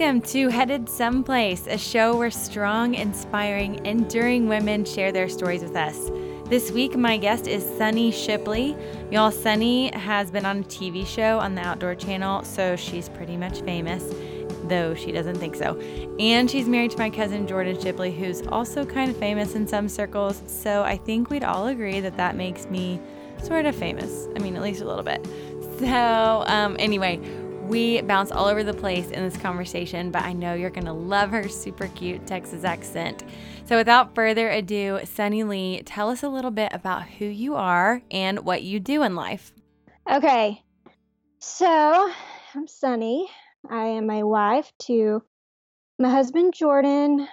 Welcome to Headed Someplace, a show where strong, inspiring, enduring women share their stories with us. This week, my guest is Sunny Shipley. Y'all, Sunny has been on a TV show on the Outdoor Channel, so she's pretty much famous, though she doesn't think so. And she's married to my cousin, Jordan Shipley, who's also kind of famous in some circles, so I think we'd all agree that that makes me sort of famous. I mean, at least a little bit. So, anyway, we bounce all over the place in this conversation, but I know you're going to love her super cute Texas accent. So without further ado, Sunny Lee, tell us a little bit about who you are and what you do in life. Okay, so I'm Sunny. I am a wife to my husband, Jordan.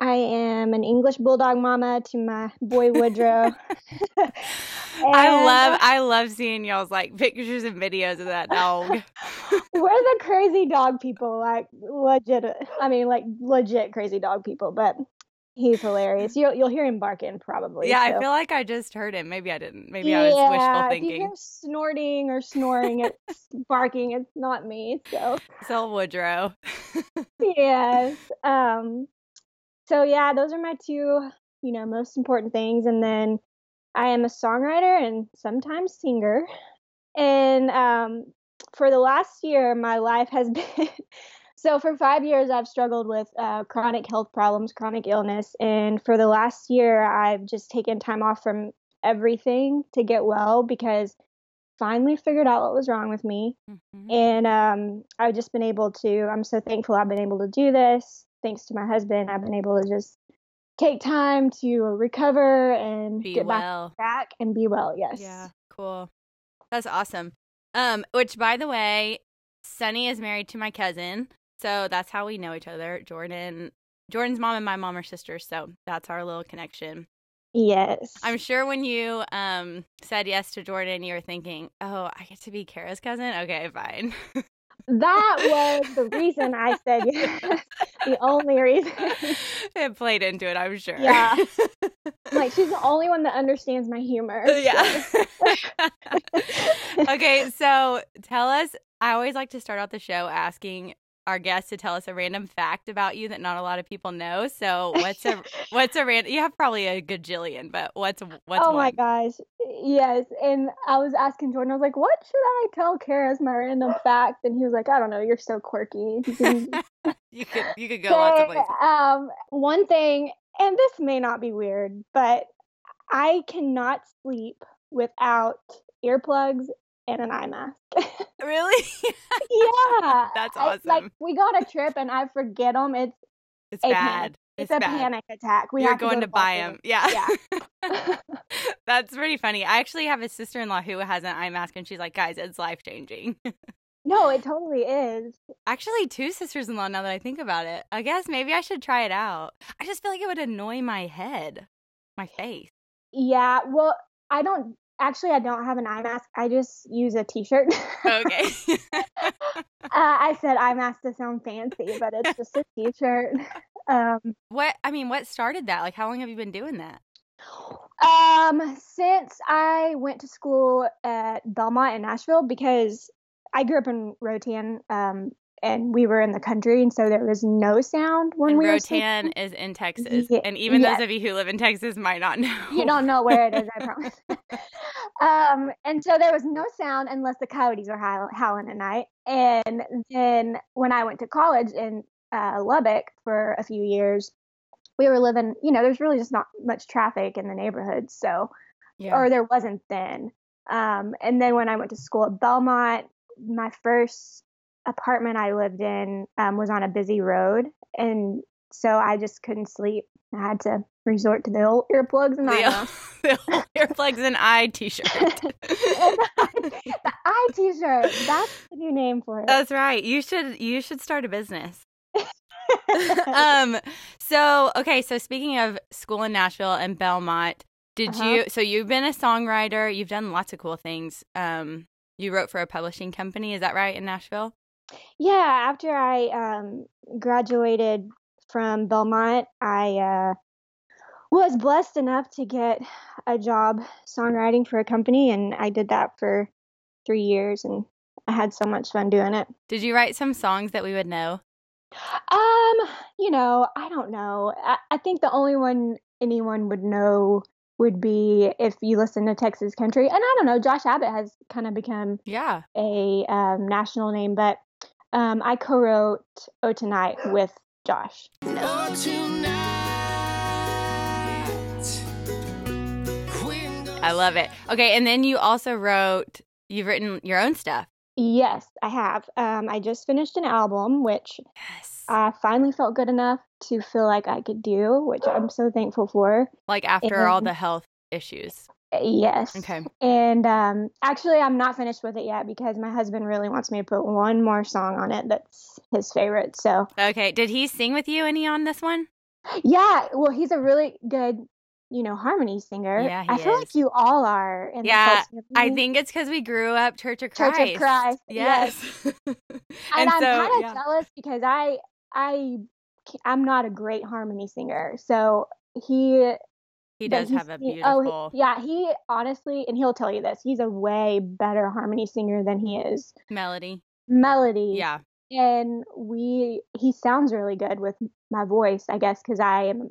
I am an English bulldog mama to my boy, Woodrow. I love seeing y'all's like pictures and videos of that dog. We're the crazy dog people, like legit. I mean, like legit crazy dog people, but he's hilarious. You'll hear him barking probably. Yeah, so. I feel like I just heard him. Maybe I didn't. Maybe I was wishful thinking. If you hear snorting or snoring, it's barking. It's not me. So it's all Woodrow. Yes. So yeah, those are my two, you know, most important things. And then I am a songwriter and sometimes singer. And for the last year, my life has been, so for 5 years, I've struggled with chronic health problems, chronic illness. And for the last year, I've just taken time off from everything to get well because finally figured out what was wrong with me. Mm-hmm. And I've just been able to, I'm so thankful I've been able to do this. Thanks to my husband, I've been able to just take time to recover and get back and be well. Yes. Yeah. Cool. That's awesome. Which by the way, Sunny is married to my cousin. So that's how we know each other. Jordan's mom and my mom are sisters. So that's our little connection. Yes. I'm sure when you said yes to Jordan, you were thinking, oh, I get to be Kara's cousin. Okay, fine. That was the reason I said yes. The only reason. It played into it, I'm sure. Yeah. Like, she's the only one that understands my humor. Yeah. Okay, so tell us, I always like to start out the show asking our guests to tell us a random fact about you that not a lot of people know. So what's a random, you have probably a gajillion, but what's Oh my gosh. Yes. And I was asking Jordan, I was like, what should I tell Kara as my random fact? And he was like, I don't know. You're so quirky. You could go lots of places. One thing, and this may not be weird, but I cannot sleep without earplugs and an eye mask. Really? Yeah. That's awesome. We got a trip and I forget them. It's bad. It's a panic attack. You're going to buy them. Yeah. That's pretty funny. I actually have a sister-in-law who has an eye mask and she's like, guys, it's life-changing. No, it totally is. Actually, two sisters-in-law now that I think about it. I guess maybe I should try it out. I just feel like it would annoy my head, my face. Yeah. Well, I don't have an eye mask. I just use a t-shirt. Okay. I said eye mask to sound fancy, but it's just a t-shirt. What started that? Like, how long have you been doing that? Since I went to school at Belmont in Nashville, because I grew up in Rotan, and we were in the country, and so there was no sound when we were Rotan is in Texas, and even those of you who live in Texas might not know. You don't know where it is, I promise. And so there was no sound unless the coyotes were howling at night. And then when I went to college in Lubbock for a few years, we were living, you know, there's really just not much traffic in the neighborhood, or there wasn't then. And then when I went to school at Belmont, my first apartment I lived in was on a busy road, and so I just couldn't sleep. I had to resort to the old earplugs and the old earplugs and eye t-shirt. The eye t-shirt, that's the new name for it. That's right. You should start a business. So speaking of school in Nashville and Belmont, you've been a songwriter, you've done lots of cool things. You wrote for a publishing company, is that right, in Nashville? Yeah, after I graduated from Belmont, I was blessed enough to get a job songwriting for a company, and I did that for 3 years, and I had so much fun doing it. Did you write some songs that we would know? I don't know. I think the only one anyone would know would be if you listen to Texas country. And I don't know, Josh Abbott has kind of become a national name, but I co-wrote "Oh Tonight" with Josh. Oh, tonight. I love it. Okay, and then you also wrote, you've written your own stuff. Yes, I have. I just finished an album, which I finally felt good enough to feel like I could do, which I'm so thankful for. Like after all the health issues. Yes. Okay. And actually, I'm not finished with it yet because my husband really wants me to put one more song on it that's his favorite. So. Okay. Did he sing with you any on this one? Yeah. Well, he's a really good harmony singer. Yeah, I feel like you all are. I think it's because we grew up Church of Christ. Church of Christ. Yes. And I'm kind of jealous because I'm not a great harmony singer. So he does have a beautiful. He honestly, and he'll tell you this, he's a way better harmony singer than he is Melody. Yeah. And he sounds really good with my voice, I guess, because I am,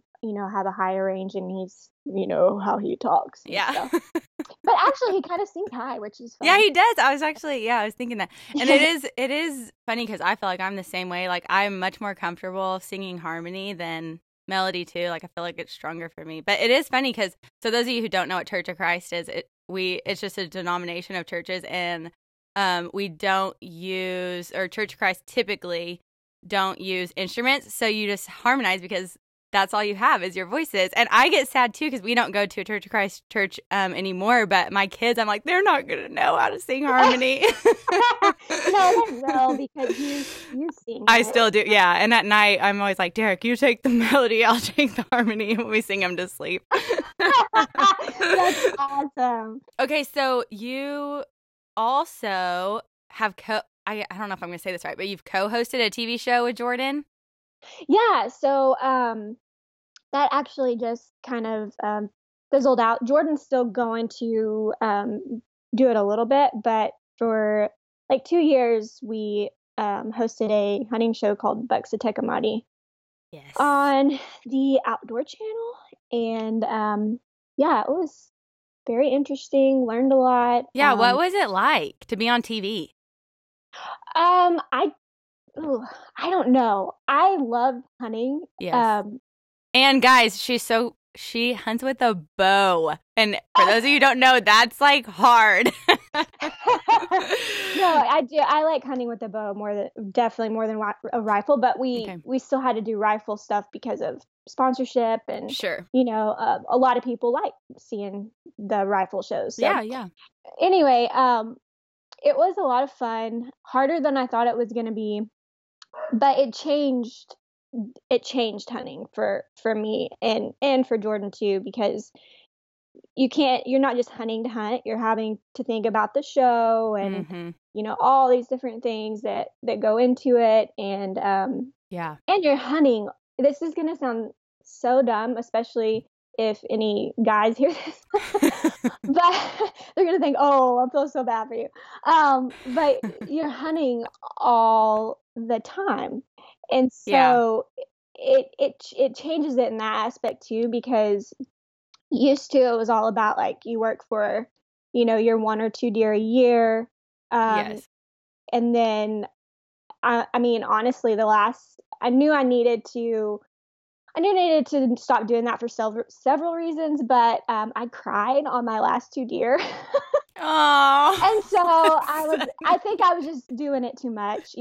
have a higher range, and he's, how he talks. Yeah. But actually, he kind of sings high, which is fun. Yeah, he does. I was actually, I was thinking that. And it is funny because I feel like I'm the same way. Like, I'm much more comfortable singing harmony than melody, too. Like, I feel like it's stronger for me. But it is funny because, so those of you who don't know what Church of Christ is, it's just a denomination of churches, and we don't use, or Church of Christ typically don't use instruments. So you just harmonize because that's all you have is your voices. And I get sad too because we don't go to a Church of Christ church anymore, but my kids, I'm like, they're not going to know how to sing harmony. No, they will because you sing. I still do, yeah. And at night, I'm always like, Derek, you take the melody, I'll take the harmony, and we sing them to sleep. That's awesome. Okay, so you also have I don't know if I'm going to say this right, but you've co-hosted a TV show with Jordan. Yeah, so that actually just kind of fizzled out. Jordan's still going to do it a little bit, but for like 2 years, we hosted a hunting show called Bucks of Tecomate on the Outdoor Channel. And it was very interesting, learned a lot. Yeah, what was it like to be on TV? I don't know. I love hunting. Yes. And guys, she hunts with a bow. And for those of you who don't know, that's like hard. No, I do. I like hunting with a bow more than a rifle. But we still had to do rifle stuff because of sponsorship and sure. A lot of people like seeing the rifle shows. So. Yeah. Anyway, it was a lot of fun, harder than I thought it was going to be, but it changed hunting for me and for Jordan too, because you're not just hunting to hunt, you're having to think about the show and, all these different things that go into it. And, and you're hunting. This is going to sound so dumb, especially if any guys hear this, but they're going to think, oh, I feel so bad for you. But you're hunting all the time. And so it changes it in that aspect too, because used to, it was all about like you work for, your 1 or 2 deer a year. And then, honestly, I knew I needed to stop doing that for several reasons, but I cried on my last 2 deer. Oh. And so I think I was just doing it too much,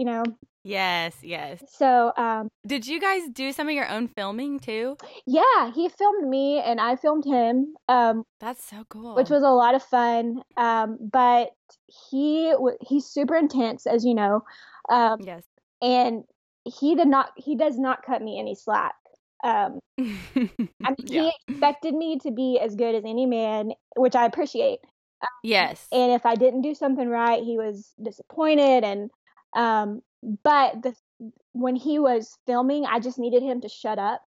Yes. So, did you guys do some of your own filming too? Yeah, he filmed me and I filmed him. That's so cool. Which was a lot of fun. But he's super intense, as you know. Yes. And he does not cut me any slack. He expected me to be as good as any man, which I appreciate. Yes. And if I didn't do something right, he was disappointed. And but when he was filming, I just needed him to shut up,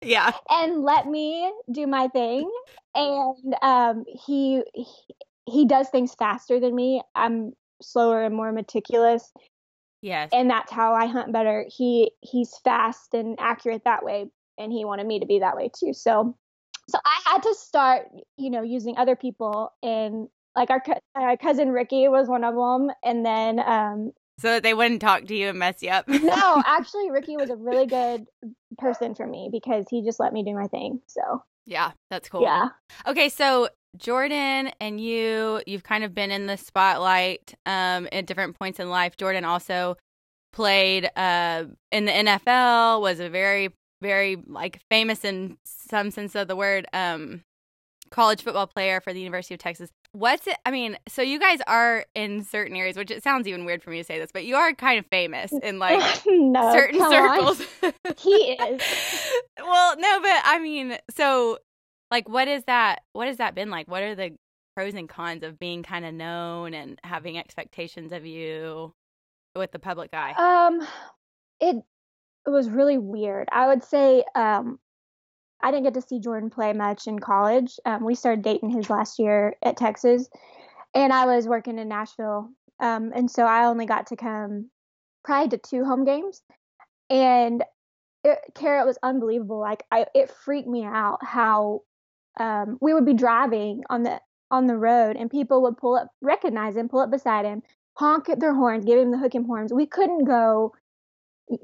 Yeah. And let me do my thing. And he does things faster than me. I'm slower and more meticulous. Yes. And that's how I hunt better. He's fast and accurate that way. And he wanted me to be that way too. So I had to start, using other people, and like our cousin Ricky was one of them. And then, so that they wouldn't talk to you and mess you up. No, actually Ricky was a really good person for me because he just let me do my thing. So yeah, that's cool. Yeah. Okay. So Jordan and you've kind of been in the spotlight, at different points in life. Jordan also played, in the NFL, was a very famous in some sense of the word, college football player for the University of Texas. So you guys are in certain areas, which it sounds even weird for me to say this, but you are kind of famous in certain circles. He is. Well, no, but what has that been like? What are the pros and cons of being kind of known and having expectations of you with the public eye? It was really weird. I would say I didn't get to see Jordan play much in college. We started dating his last year at Texas, and I was working in Nashville. And so I only got to come probably to 2 home games. And Kara, it was unbelievable. It freaked me out how we would be driving on the road, and people would pull up, recognize him, pull up beside him, honk at their horns, give him the hook 'em horns. We couldn't go.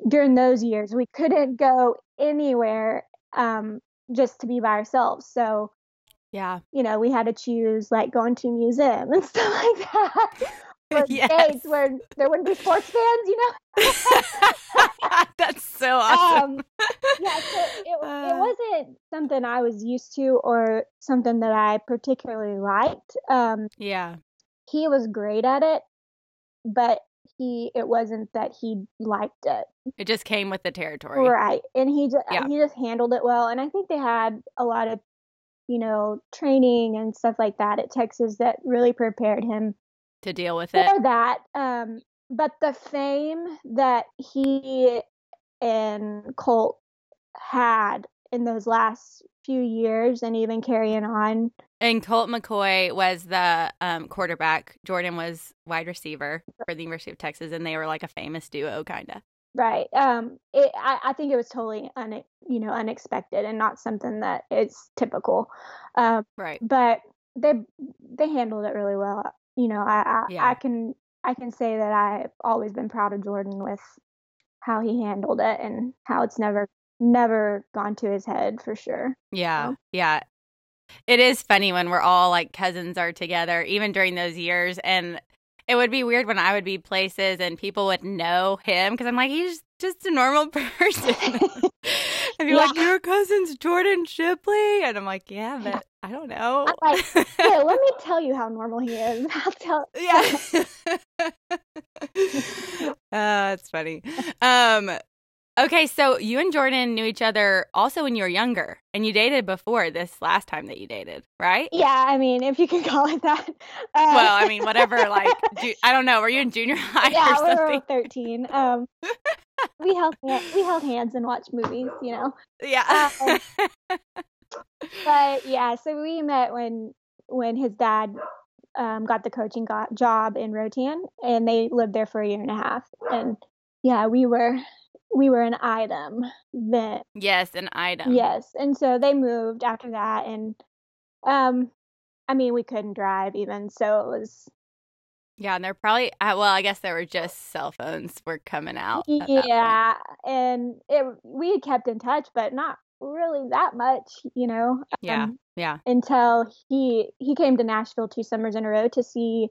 During those years, we couldn't go anywhere just to be by ourselves. So, yeah, we had to choose going to a museum and stuff like that. Or yes. States where there wouldn't be sports fans, That's so awesome. So it wasn't something I was used to or something that I particularly liked. He was great at it, but it wasn't that he liked it. It just came with the territory. Right. And he just handled it well. And I think they had a lot of, training and stuff like that at Texas that really prepared him to deal with it. For that. But the fame that he and Colt had in those last few years and even carrying on. And Colt McCoy was the quarterback. Jordan was wide receiver for the University of Texas, and they were a famous duo, kind of. Right. I think it was totally unexpected and not something that it's typical. Right. But they handled it really well. I can say that I've always been proud of Jordan with how he handled it and how it's never gone to his head for sure. Yeah. So. Yeah. It is funny when we're all cousins are together, even during those years. And it would be weird when I would be places and people would know him because I'm he's just a normal person. And you're your cousin's Jordan Shipley. And I'm yeah, but I don't know. I'm let me tell you how normal he is. I'll tell. Yeah. That's funny. Okay, so you and Jordan knew each other also when you were younger, and you dated before this last time that you dated, right? Yeah, if you can call it that. Well, whatever, I don't know. Were you in junior high or something? Yeah, we were 13. We held hands and watched movies, Yeah. But, yeah, so we met when his dad got the coaching job in Rotan, and they lived there for a year and a half. And, yeah, we were an item then. Yes, an item. Yes. And so they moved after that. And, we couldn't drive even. So it was. Yeah. And they're probably, I guess they were just cell phones were coming out. Yeah. And we had kept in touch, but not really that much, Yeah. Until he came to Nashville 2 summers in a row to see,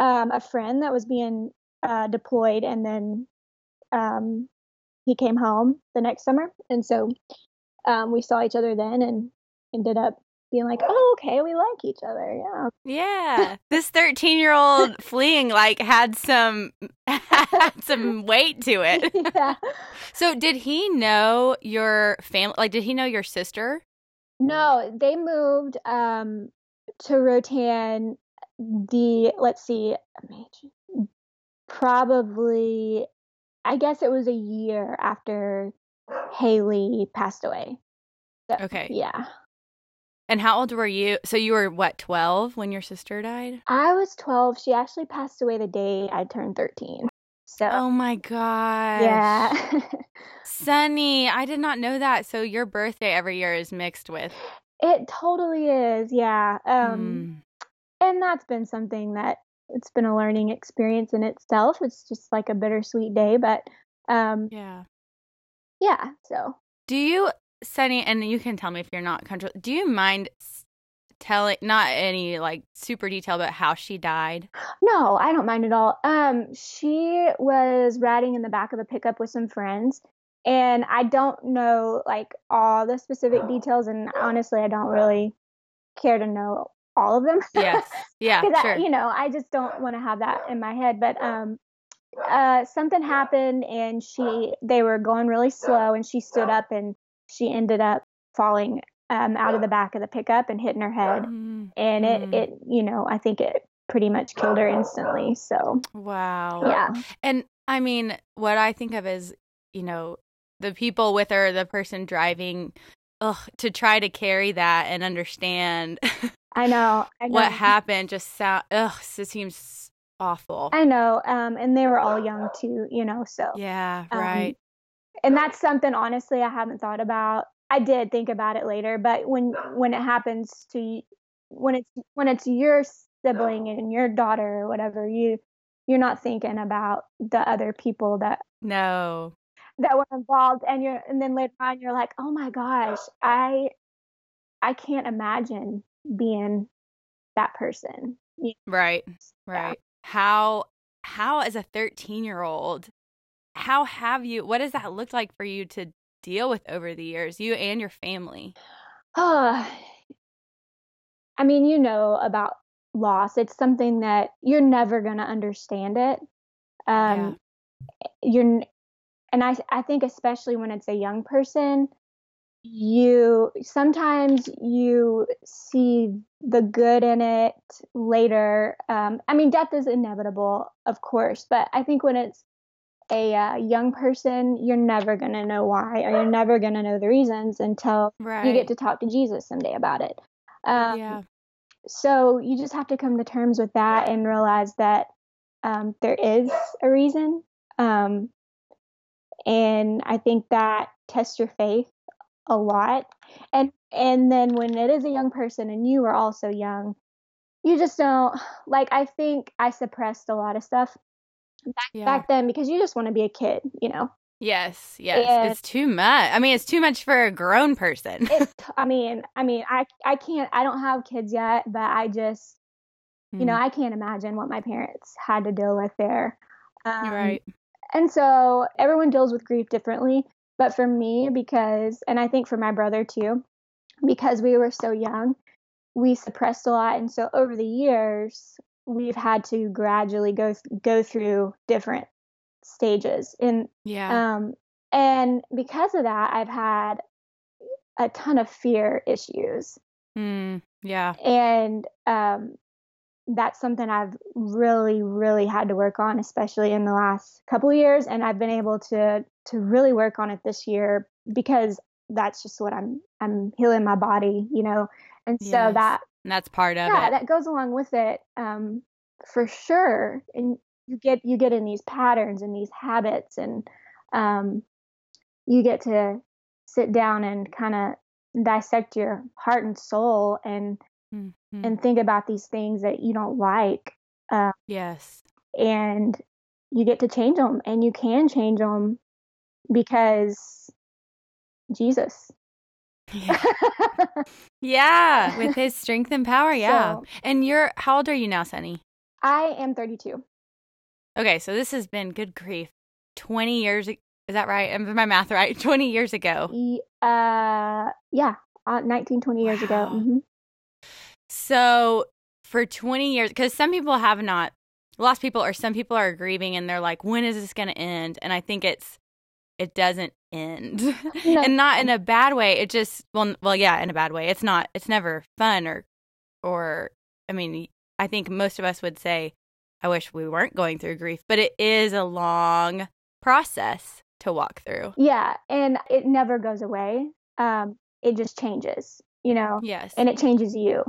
a friend that was being, deployed. And then, he came home the next summer, and so we saw each other then and ended up being we like each other. Yeah. This 13-year-old fleeing had some weight to it. Yeah. So did he know your family, did he know your sister? No, they moved to Rotan probably I guess it was a year after Haley passed away. So, okay. Yeah. And how old were you? So you were, what, 12 when your sister died? I was 12. She actually passed away the day I turned 13. So, oh, my gosh. Yeah. Sunny, I did not know that. So your birthday every year is mixed with. It totally is, yeah. And that's been something that it's been a learning experience in itself. It's just like a bittersweet day, but yeah, so. Do you, Sunny, and you can tell me if you're not comfortable, do you mind telling, not any like super detail, but how she died? No, I don't mind at all. She was riding in the back of a pickup with some friends, and I don't know like all the specific details, and honestly, I don't really care to know all of them. Yes. Yeah. Sure. I just don't want to have that in my head, but something happened, and they were going really slow, and she stood up, and she ended up falling out of the back of the pickup and hitting her head. And it I think it pretty much killed her instantly. So, wow. Yeah. And I mean, what I think of is, the people with her, the person driving, to try to carry that and understand. I know. What happened just it seems awful. I know. And they were all young too, so. Yeah, right. And that's something, honestly, I haven't thought about. I did think about it later, but when it happens to you, when it's your sibling and your daughter or whatever, you're not thinking about the other people that were involved, and then later on you're like, oh my gosh, I can't imagine being that person. Right. How as a 13-year-old, what does that look like for you to deal with over the years, you and your family? I mean, about loss, it's something that you're never going to understand it. I think especially when it's a young person, sometimes you see the good in it later. I mean, death is inevitable, of course, but I think when it's a young person, you're never going to know why, or you're never going to know the reasons until you get to talk to Jesus someday about it. So you just have to come to terms with that and realize that there is a reason. And I think that tests your faith a lot. And then when it is a young person and you are also young, you just don't, I think I suppressed a lot of stuff back then because you just want to be a kid, Yes. And it's too much. I mean, it's too much for a grown person. I can't, I don't have kids yet, but I just, I can't imagine what my parents had to deal with there. Right. And so everyone deals with grief differently. But for me, and I think for my brother too, because we were so young, we suppressed a lot. And so over the years, we've had to gradually go through different stages. And because of that, I've had a ton of fear issues. And that's something I've really, really had to work on, especially in the last couple of years. And I've been able to really work on it this year because that's just what I'm healing my body, And so that's part of it. Yeah, that goes along with it, for sure. And you get in these patterns and these habits, and you get to sit down and kind of dissect your heart and soul and think about these things that you don't like. And you get to change them, and you can change them because Jesus. Yeah, with his strength and power, So, and how old are you now, Sunny? I am 32. Okay, so this has been, good grief, 20 years, is that right? Is my math right? 20 years ago. 20 years ago. Mm-hmm. So for 20 years, because some people have not lost people, or some people are grieving and they're like, when is this going to end? And I think it doesn't end. No. And not in a bad way. It just, in a bad way. It's never fun or I mean, I think most of us would say, I wish we weren't going through grief, but it is a long process to walk through. Yeah. And it never goes away. It just changes. you know, yes. and it changes you.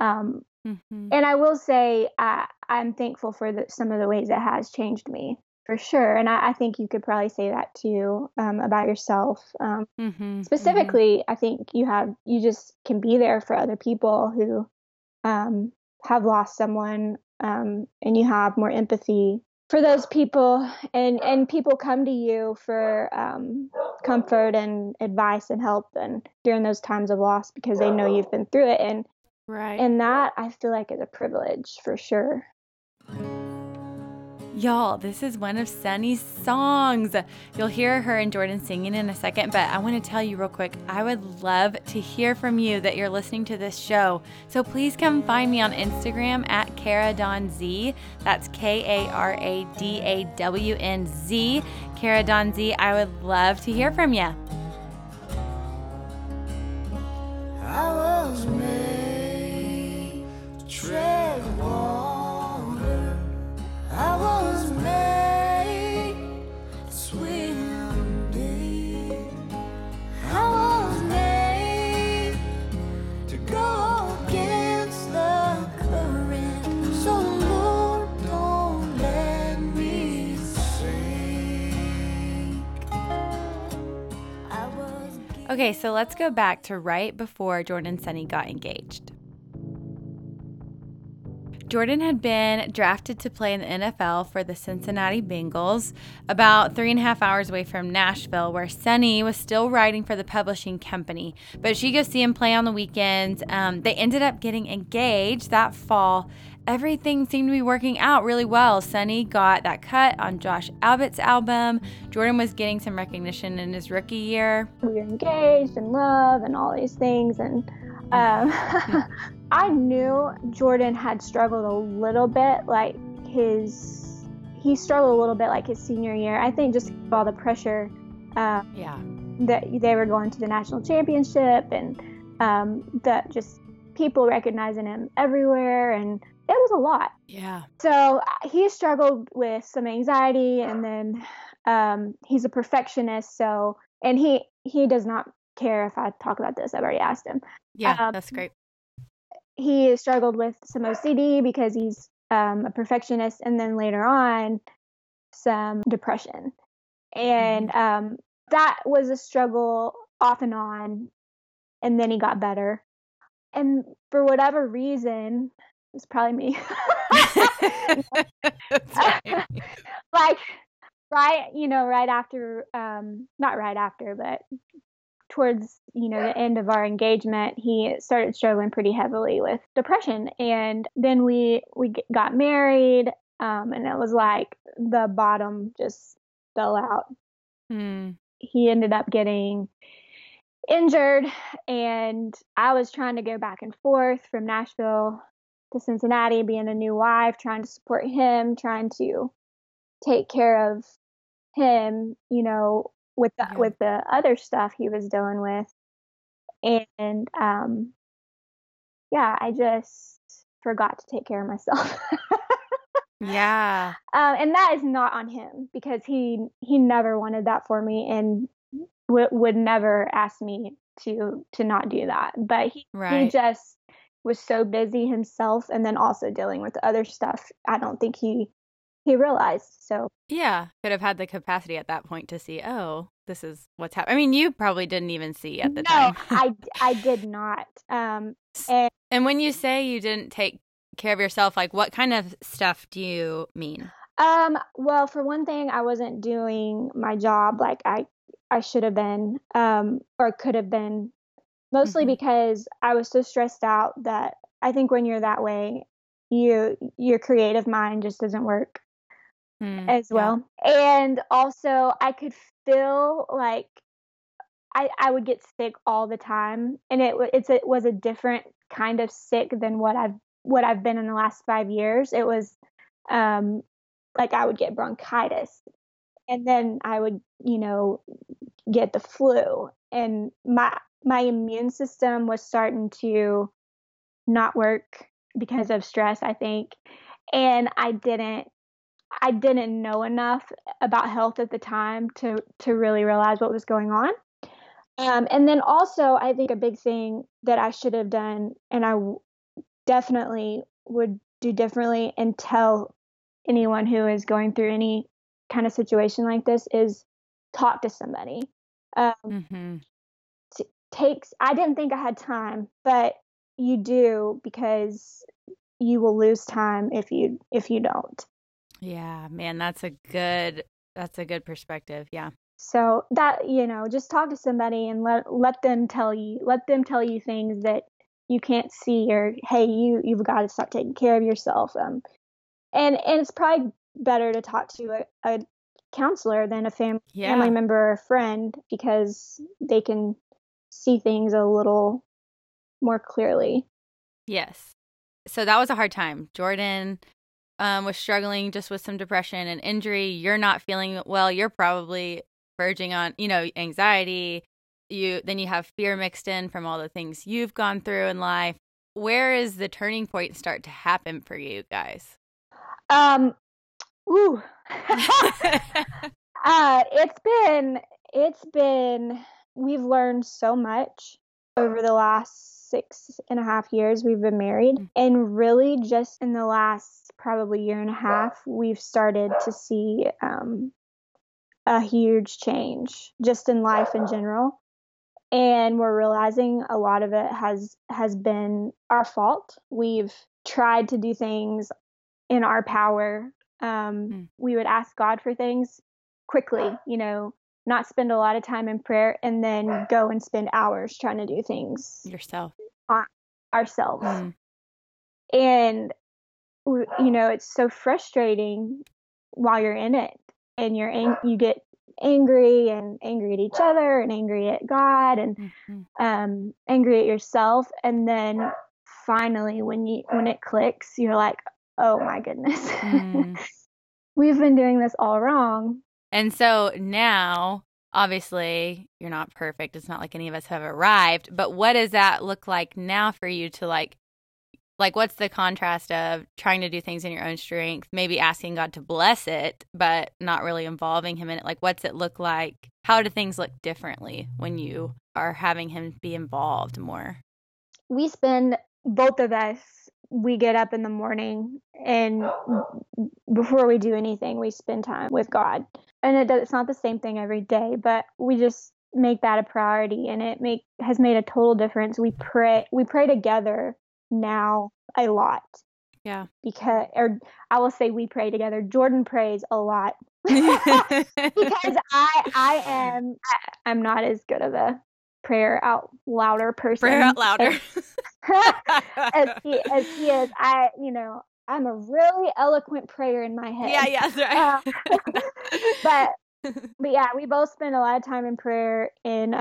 Mm-hmm. And I will say I'm thankful for some of the ways it has changed me, for sure. And I think you could probably say that too about yourself. Mm-hmm. Specifically, mm-hmm. I think you just can be there for other people who have lost someone, and you have more empathy for those people, and people come to you for comfort and advice and help and during those times of loss because they know you've been through it. And right. And that I feel like is a privilege for sure. Y'all, this is one of Sunny's songs. You'll hear her and Jordan singing in a second, but I want to tell you real quick, I would love to hear from you that you're listening to this show. So please come find me on Instagram at KaraDawnZ. That's KaraDawnZ. KaraDawnZ, I would love to hear from you. I was made to tread water. I was made to swim deep. I was made to go against the current. So Lord, don't let me sink. Okay, so let's go back to right before Jordan and Sunny got engaged. Jordan had been drafted to play in the NFL for the Cincinnati Bengals, about 3.5 hours away from Nashville, where Sunny was still writing for the publishing company. But she'd go see him play on the weekends. They ended up getting engaged that fall. Everything seemed to be working out really well. Sunny got that cut on Josh Abbott's album. Jordan was getting some recognition in his rookie year. We were engaged and love and all these things. And I knew Jordan had struggled a little bit, like he struggled a little bit like his senior year. I think just all the pressure that they were going to the national championship and that just people recognizing him everywhere, and it was a lot. Yeah. So he struggled with some anxiety, and then he's a perfectionist, so and he does not care if I talk about this. I've already asked him. Yeah, that's great. He struggled with some OCD because he's a perfectionist, and then later on some depression. And that was a struggle off and on, and then he got better. And for whatever reason, it's probably me. Like right after not right after, but towards, you know, the end of our engagement, he started struggling pretty heavily with depression. And then we got married, and it was like the bottom just fell out. Mm. He ended up getting injured, and I was trying to go back and forth from Nashville to Cincinnati, being a new wife, trying to support him, trying to take care of him, you know, with the other stuff he was dealing with. And I just forgot to take care of myself. And that is not on him, because he never wanted that for me, and would never ask me to not do that. But he just was so busy himself, and then also dealing with other stuff. I don't think he realized. So could have had the capacity at that point to see, oh, this is what's happening. I mean, you probably didn't even see at the time. I did not. And when you say you didn't take care of yourself, like what kind of stuff do you mean? Well, for one thing, I wasn't doing my job like I should have been, or could have been, mostly because I was so stressed out that I think when you're that way, your creative mind just doesn't work as well. Yeah. And also I could feel like I would get sick all the time, and it was a different kind of sick than what I've been in the last 5 years. It was like I would get bronchitis, and then I would, you know, get the flu, and my immune system was starting to not work because of stress, I think. And I didn't know enough about health at the time to really realize what was going on. And then also, I think a big thing that I should have done, and I definitely would do differently and tell anyone who is going through any kind of situation like this, is talk to somebody. I didn't think I had time, but you do, because you will lose time if you don't. Yeah, man, that's a good perspective. Yeah. So that, just talk to somebody and let them tell you things that you can't see, or, hey, you've got to stop taking care of yourself. And it's probably better to talk to a counselor than a family member or friend, because they can see things a little more clearly. Yes. So that was a hard time. Jordan was struggling just with some depression and injury. You're not feeling well. You're probably verging on, anxiety. Then you have fear mixed in from all the things you've gone through in life. Where is the turning point start to happen for you guys? We've learned so much over the last 6.5 years we've been married. And really just in the last probably 1.5 years, we've started to see a huge change just in life in general. And we're realizing a lot of it has been our fault. We've tried to do things in our power. We would ask God for things quickly, not spend a lot of time in prayer, and then go and spend hours trying to do things ourselves. And, it's so frustrating while you're in it, and you get angry, and angry at each other, and angry at God, and angry at yourself. And then finally, when it clicks, you're like, oh my goodness, we've been doing this all wrong. And so now, obviously, you're not perfect. It's not like any of us have arrived. But what does that look like now for you to like what's the contrast of trying to do things in your own strength, maybe asking God to bless it, but not really involving him in it? Like, what's it look like? How do things look differently when you are having him be involved more? We spend, both of us, we get up in the morning, and before we do anything, we spend time with God. And it's not the same thing every day, but we just make that a priority, and it has made a total difference. We pray together now a lot. Yeah. Or I will say we pray together. Jordan prays a lot because I'm not as good of a prayer out louder person. as he is. I'm a really eloquent prayer in my head. Yeah, that's right. But yeah, we both spend a lot of time in prayer, and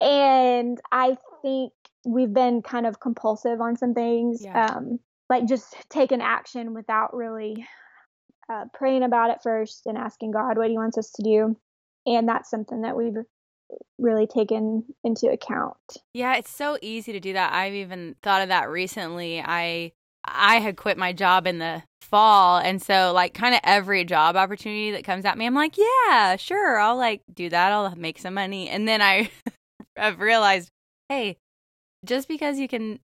I think we've been kind of compulsive on some things, like just taking action without really praying about it first and asking God what he wants us to do. And that's something that we've really taken into account. Yeah, it's so easy to do that. I've even thought of that recently. I had quit my job in the fall. And so like kind of every job opportunity that comes at me, I'm like, yeah, sure. I'll like do that. I'll make some money. And then I've realized, hey, just because you can,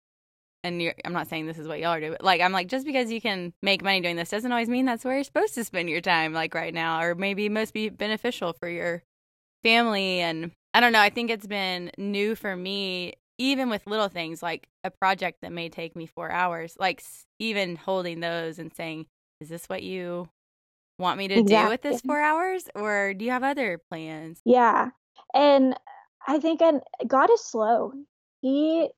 I'm not saying this is what y'all are doing, but like, I'm like, just because you can make money doing this doesn't always mean that's where you're supposed to spend your time, like right now, or maybe most be beneficial for your family. And I don't know. I think it's been new for me, even with little things like a project that may take me 4 hours, like even holding those and saying, is this what you want me to do with this 4 hours? Or do you have other plans? Yeah. And I think God is slow. He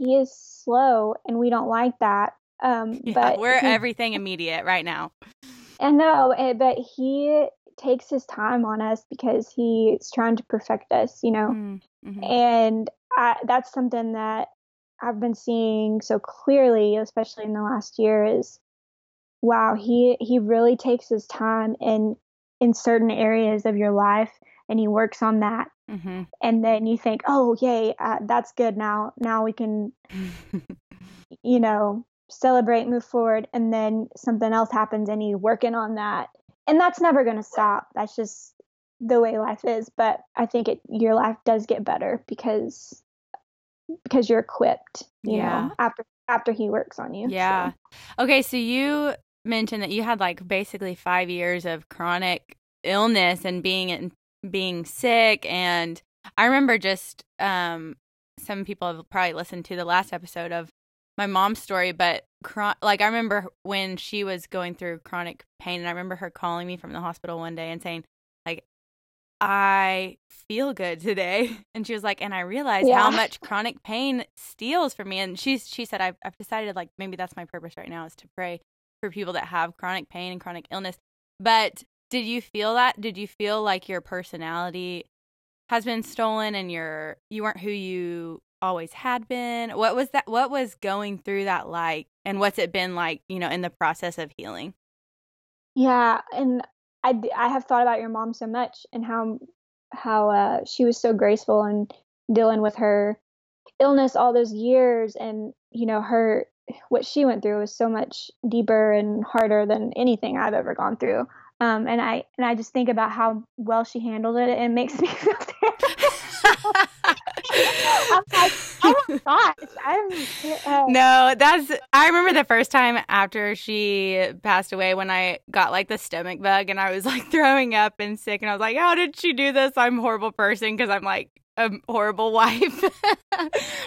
is slow, and we don't like that. But we're everything immediate right now. I know, but he takes his time on us because he's trying to perfect us, and that's something that I've been seeing so clearly, especially in the last year, is wow, he really takes his time in certain areas of your life, and he works on that. And then you think, oh, yay, that's good. Now we can, celebrate, move forward. And then something else happens, and you're working on that. And that's never going to stop. That's just the way life is, but I think your life does get better because you're equipped, you know, after he works on you. Yeah. So. Okay. So you mentioned that you had like basically 5 years of chronic illness and being sick. And I remember just, some people have probably listened to the last episode of my mom's story, but I remember when she was going through chronic pain, and I remember her calling me from the hospital one day and saying, like, I feel good today. And she was like, and I realized how much chronic pain steals from me. And she said, I've decided, like, maybe that's my purpose right now, is to pray for people that have chronic pain and chronic illness. But did you feel that? Did you feel like your personality has been stolen and you weren't who you always had been? What was that? What was going through that like? And what's it been like, you know, in the process of healing? Yeah. And I have thought about your mom so much, and how she was so graceful and dealing with her illness all those years. And, you know, what she went through was so much deeper and harder than anything I've ever gone through. And I just think about how well she handled it, and it makes me feel terrible. I'm like, oh my gosh, I remember the first time after she passed away when I got like the stomach bug, and I was like throwing up and sick, and I was like, how did she do this? I'm a horrible person because I'm like a horrible wife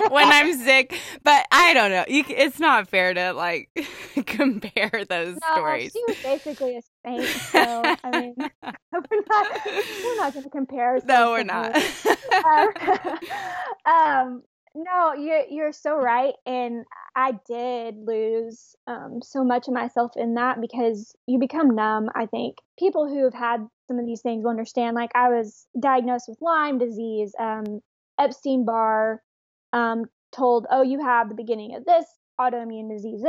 when I'm sick. But I don't know. It's not fair to like compare those stories. She was basically a saint, so I mean, we're not going to compare. No, we're not. No, you're so right, and I did lose so much of myself in that, because you become numb. I think people who have had some of these things will understand. Like, I was diagnosed with Lyme disease, Epstein-Barr, told, oh, you have the beginning of this autoimmune disease,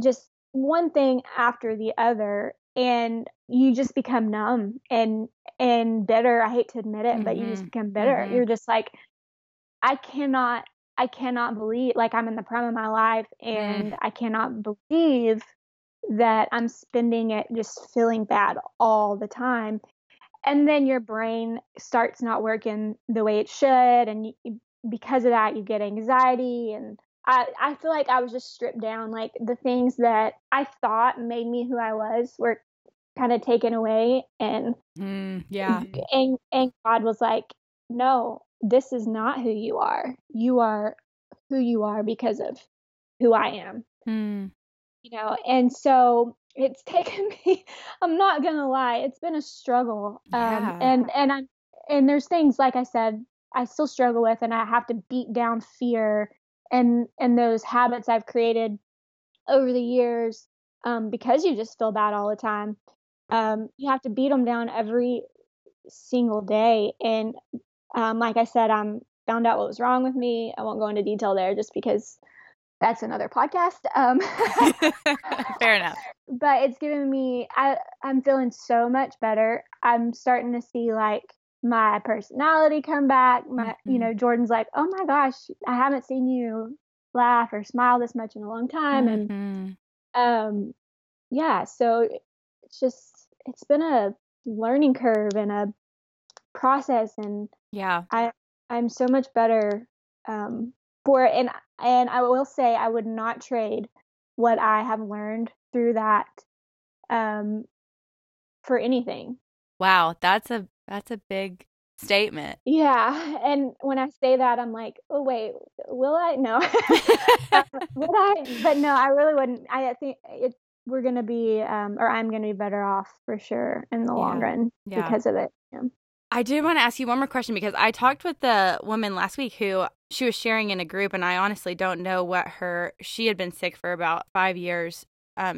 just one thing after the other, and you just become numb and bitter. I hate to admit it, but you just become bitter. Mm-hmm. You're just like, I cannot believe, like, I'm in the prime of my life, and I cannot believe that I'm spending it just feeling bad all the time. And then your brain starts not working the way it should, and because of that, you get anxiety. And I feel like I was just stripped down. Like, the things that I thought made me who I was were kind of taken away, and God was like, no, this is not who you are. You are who you are because of who I am. Mm. You know, and so it's taken me, I'm not going to lie, it's been a struggle. And there's things, like I said, I still struggle with, and I have to beat down fear and those habits I've created over the years, because you just feel bad all the time. You have to beat them down every single day. And like I said, I found out what was wrong with me. I won't go into detail there just because that's another podcast. Fair enough. But it's given me, I'm feeling so much better. I'm starting to see like my personality come back. You know, Jordan's like, oh my gosh, I haven't seen you laugh or smile this much in a long time. So it's been a learning curve and a process, and I'm so much better for it. And I will say, I would not trade what I have learned through that for anything. Wow, that's a big statement. Yeah, and when I say that, I'm like, oh wait, will I? No, would I? But no, I really wouldn't. I think we're gonna be, or I'm gonna be better off for sure in the long run because of it. Yeah. I do want to ask you one more question, because I talked with the woman last week who she was sharing in a group, and I honestly don't know what she had been sick for about 5 years,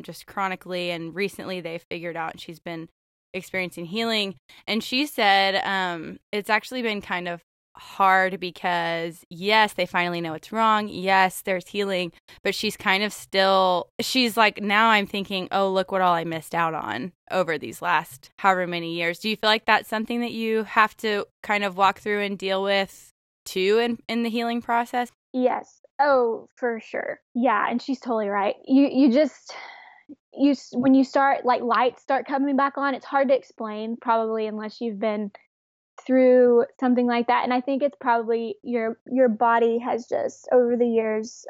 just chronically, and recently they figured out she's been experiencing healing. And she said it's actually been kind of hard because, yes, they finally know what's wrong. Yes, there's healing, but she's kind of still, she's like, now I'm thinking, oh, look what all I missed out on over these last however many years. Do you feel like that's something that you have to kind of walk through and deal with too in the healing process? Yes. Oh, for sure. Yeah. And she's totally right. You just, when you start, like, lights start coming back on, it's hard to explain probably unless you've been through something like that. And I think it's probably your body has just over the years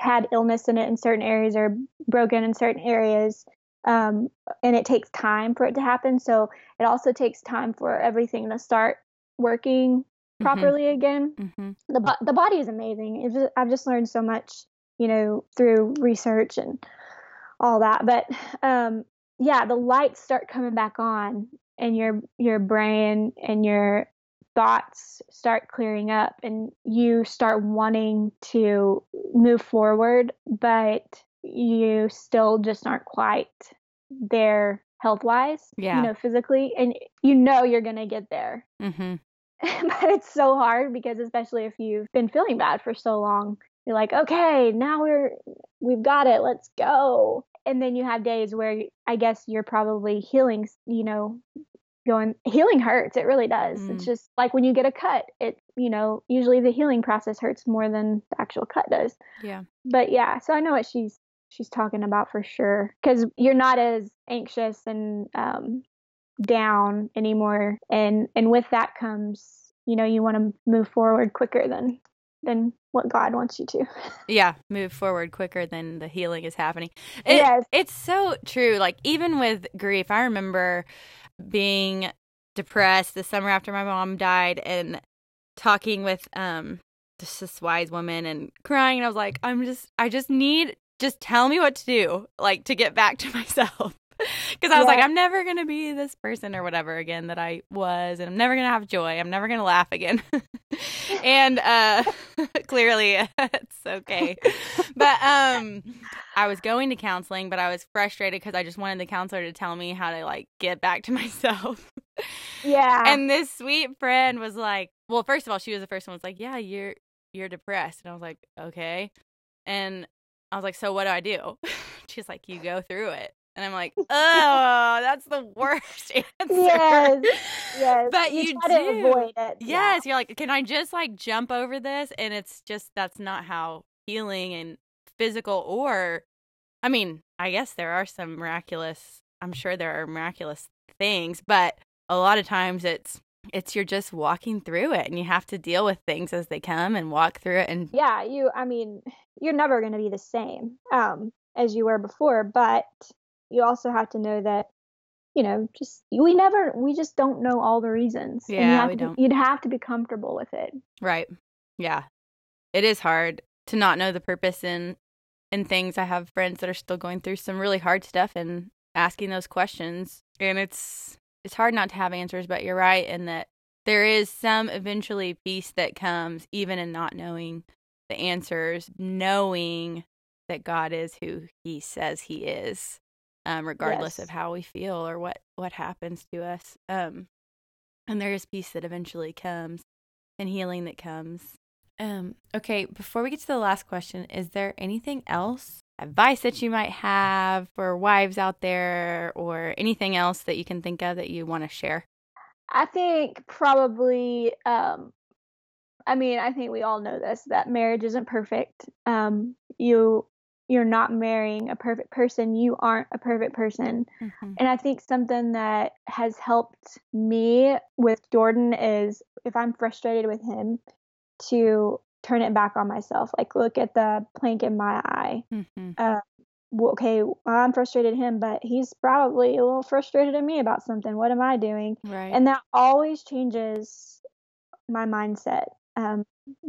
had illness in it in certain areas or broken in certain areas. And it takes time for it to happen. So it also takes time for everything to start working properly again. Mm-hmm. The body is amazing. I've just learned so much, you know, through research and all that. But yeah, the lights start coming back on, and your brain and your thoughts start clearing up, and you start wanting to move forward, but you still just aren't quite there health-wise, yeah, you know, physically, and you know you're going to get there. Mm-hmm. But it's so hard because especially if you've been feeling bad for so long, you're like, okay, now we've got it, let's go. And then you have days where I guess you're probably healing, you know, healing hurts. It really does. Mm. It's just like when you get a cut, it, you know, usually the healing process hurts more than the actual cut does. Yeah. But yeah, so I know what she's talking about for sure. 'Cause you're not as anxious and, down anymore. And with that comes, you know, you want to move forward quicker than what God wants you to. Yeah, move forward quicker than the healing is happening. Yes. It's so true. Like, even with grief, I remember being depressed the summer after my mom died and talking with just this wise woman and crying. And I was like, I just tell me what to do, like, to get back to myself. Because I was like, I'm never going to be this person or whatever again that I was, and I'm never going to have joy. I'm never going to laugh again. And clearly it's okay. But I was going to counseling, but I was frustrated because I just wanted the counselor to tell me how to, like, get back to myself. Yeah. And this sweet friend was like, well, first of all, she was the first one was like, yeah, you're depressed. And I was like, okay. And I was like, so what do I do? She's like, you go through it. And I'm like, oh, that's the worst answer. Yes. But you try to avoid it. Yes. Yeah. You're like, can I just, like, jump over this? And it's just, that's not how healing and physical, or, I mean, I guess I'm sure there are miraculous things, but a lot of times it's you're just walking through it, and you have to deal with things as they come and walk through it. And yeah, you're never going to be the same as you were before, but you also have to know that, you know, we just don't know all the reasons. Yeah, and you'd have to be comfortable with it. Right. Yeah. It is hard to not know the purpose in things. I have friends that are still going through some really hard stuff and asking those questions. And it's hard not to have answers, but you're right in that there is some eventually peace that comes even in not knowing the answers, knowing that God is who he says he is. Regardless of how we feel or what happens to us. And there is peace that eventually comes and healing that comes. Okay, before we get to the last question, is there anything else, advice that you might have for wives out there or anything else that you can think of that you want to share? I think probably, I think we all know this, that marriage isn't perfect. You're not marrying a perfect person. You aren't a perfect person. Mm-hmm. And I think something that has helped me with Jordan is, if I'm frustrated with him, to turn it back on myself. Like, look at the plank in my eye. Mm-hmm. Okay, I'm frustrated at him, but he's probably a little frustrated at me about something. What am I doing? Right. And that always changes my mindset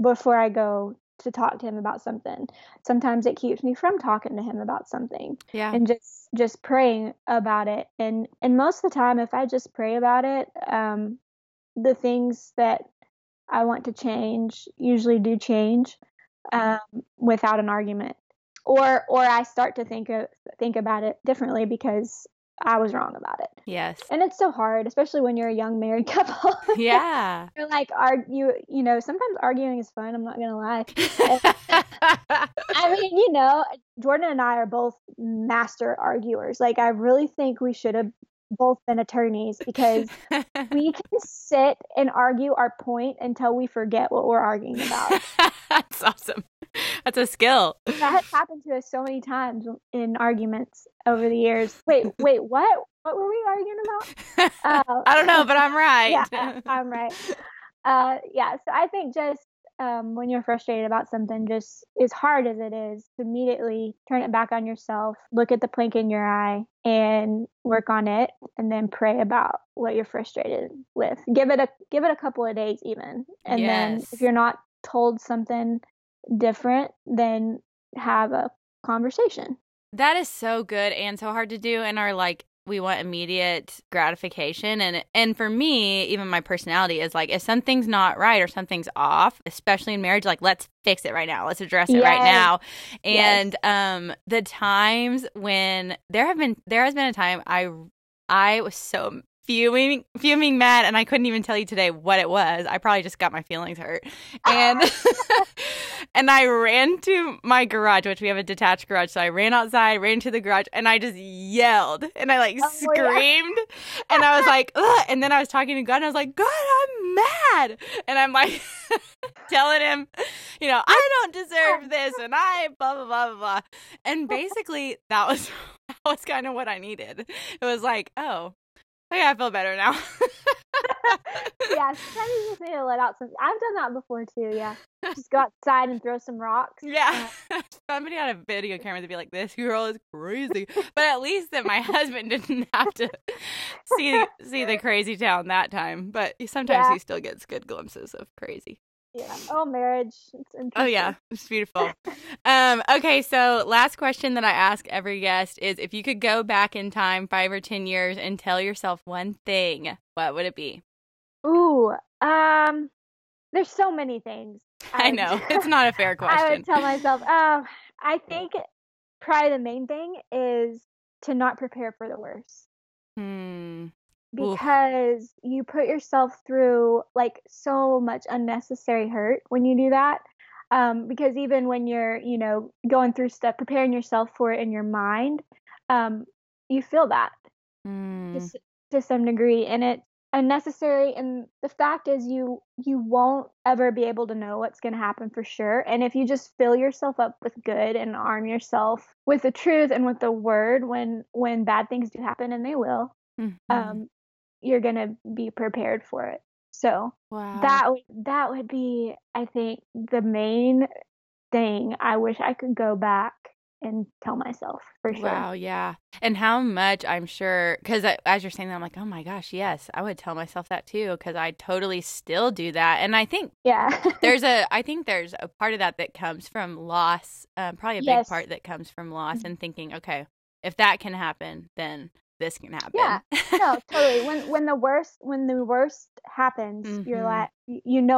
before I go to talk to him about something. Sometimes it keeps me from talking to him about something. Yeah. And just praying about it. And most of the time, if I just pray about it, the things that I want to change usually do change without an argument. Or I start to think about it differently because I was wrong about it. Yes. And it's so hard, especially when you're a young married couple. Yeah. You're like, you know, sometimes arguing is fun. I'm not going to lie. I mean, you know, Jordan and I are both master arguers. Like, I really think we should have both been attorneys because we can sit and argue our point until we forget what we're arguing about. That's awesome. That's a skill. That has happened to us so many times in arguments over the years. Wait, what? What were we arguing about? I don't know, but I'm right. Yeah, I'm right. So I think just when you're frustrated about something, just as hard as it is, immediately turn it back on yourself, look at the plank in your eye and work on it, and then pray about what you're frustrated with. Give it a couple of days even. And then if you're not told something different, then have a conversation. That is so good and so hard to do in our we want immediate gratification. And for me, even my personality is if something's not right or something's off, especially in marriage, let's fix it right now. Let's address it right now. And the times when there has been a time I was so fuming mad, and I couldn't even tell you today what it was. I probably just got my feelings hurt. And and I ran to my garage, which we have a detached garage. So I ran outside, ran to the garage, and I just yelled. And I screamed. And I was ugh. And then I was talking to God, and I was God, I'm mad. And I'm telling him, I don't deserve this, and I blah, blah, blah, blah, blah. And basically that was kind of what I needed. It was oh. Okay, I feel better now. Yeah, sometimes you just need to let out something. I've done that before too, yeah. Just go outside and throw some rocks. Yeah. Somebody had a video camera to be this girl is crazy. But at least that my husband didn't have to see the crazy town that time. But sometimes he still gets good glimpses of crazy. Yeah. Oh, marriage. It's interesting. Oh, yeah. It's beautiful. Okay. So last question that I ask every guest is, if you could go back in time 5 or 10 years and tell yourself one thing, what would it be? Ooh. There's so many things. I know. It's not a fair question. I would tell myself, I think probably the main thing is to not prepare for the worst. Because you put yourself through so much unnecessary hurt when you do that. Because even when you're, going through stuff, preparing yourself for it in your mind, you feel that to some degree, and it's unnecessary. And the fact is, you won't ever be able to know what's going to happen for sure. And if you just fill yourself up with good and arm yourself with the truth and with the word, when bad things do happen, and they will, you're going to be prepared for it. So that would be, I think, the main thing I wish I could go back and tell myself for sure. Wow, yeah. And how much, I'm sure, because as you're saying that, I'm oh my gosh, yes, I would tell myself that too, because I totally still do that. And I think there's a part of that comes from loss, probably a big part that comes from loss and thinking, okay, if that can happen, then this can happen. Yeah, no, totally. When the worst happens, you're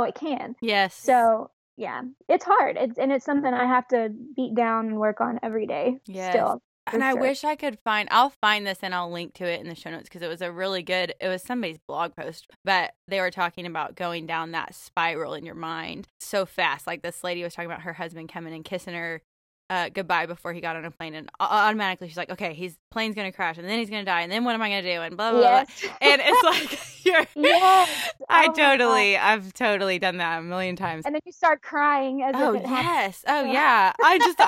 it can. Yes. So yeah, it's hard. It's something I have to beat down and work on every day. Yes. Still. And I wish I could I'll find this and I'll link to it in the show notes, because it was it was somebody's blog post, but they were talking about going down that spiral in your mind so fast. This lady was talking about her husband coming and kissing her goodbye before he got on a plane, and automatically she's okay, his plane's gonna crash, and then he's gonna die, and then what am I gonna do, and blah blah blah. And it's I've totally done that a million times, and then you start crying as if it happens. I'm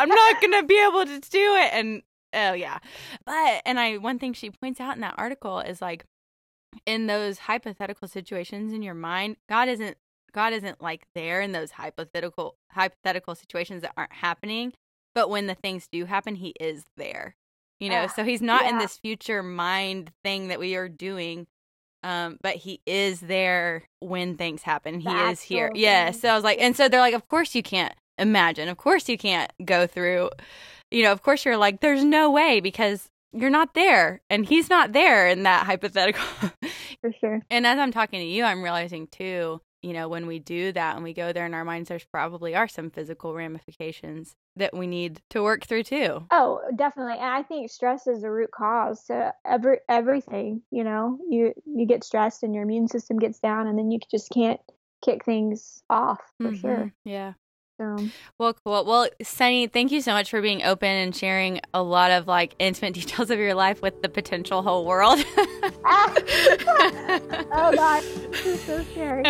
not gonna be able to do it, and one thing she points out in that article is in those hypothetical situations in your mind, God isn't there in those hypothetical situations that aren't happening. But when the things do happen, he is there, so he's not in this future mind thing that we are doing. But he is there when things happen. He is here. Yeah. So I was and so they're of course you can't imagine. Of course you can't go through, of course you're there's no way, because you're not there and he's not there in that hypothetical. For sure. And as I'm talking to you, I'm realizing too, when we do that and we go there in our minds, there's probably are some physical ramifications that we need to work through too. Oh, definitely. And I think stress is the root cause to everything, you get stressed and your immune system gets down, and then you just can't kick things off for sure. Yeah. Well, cool. Well, Sunny, thank you so much for being open and sharing a lot of intimate details of your life with the potential whole world. Oh, God. This is so scary.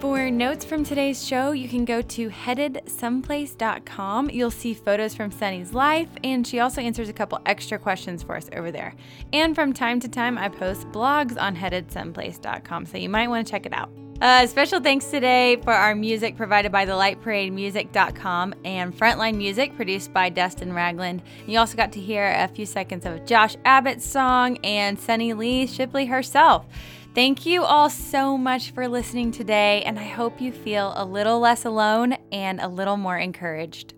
For notes from today's show, you can go to headedsomeplace.com. You'll see photos from Sunny's life, and she also answers a couple extra questions for us over there. And from time to time, I post blogs on headedsomeplace.com, so you might want to check it out. Special thanks today for our music provided by TheLightParadeMusic.com and Frontline Music, produced by Dustin Ragland. You also got to hear a few seconds of Josh Abbott's song and Sunny Shipley herself. Thank you all so much for listening today, and I hope you feel a little less alone and a little more encouraged.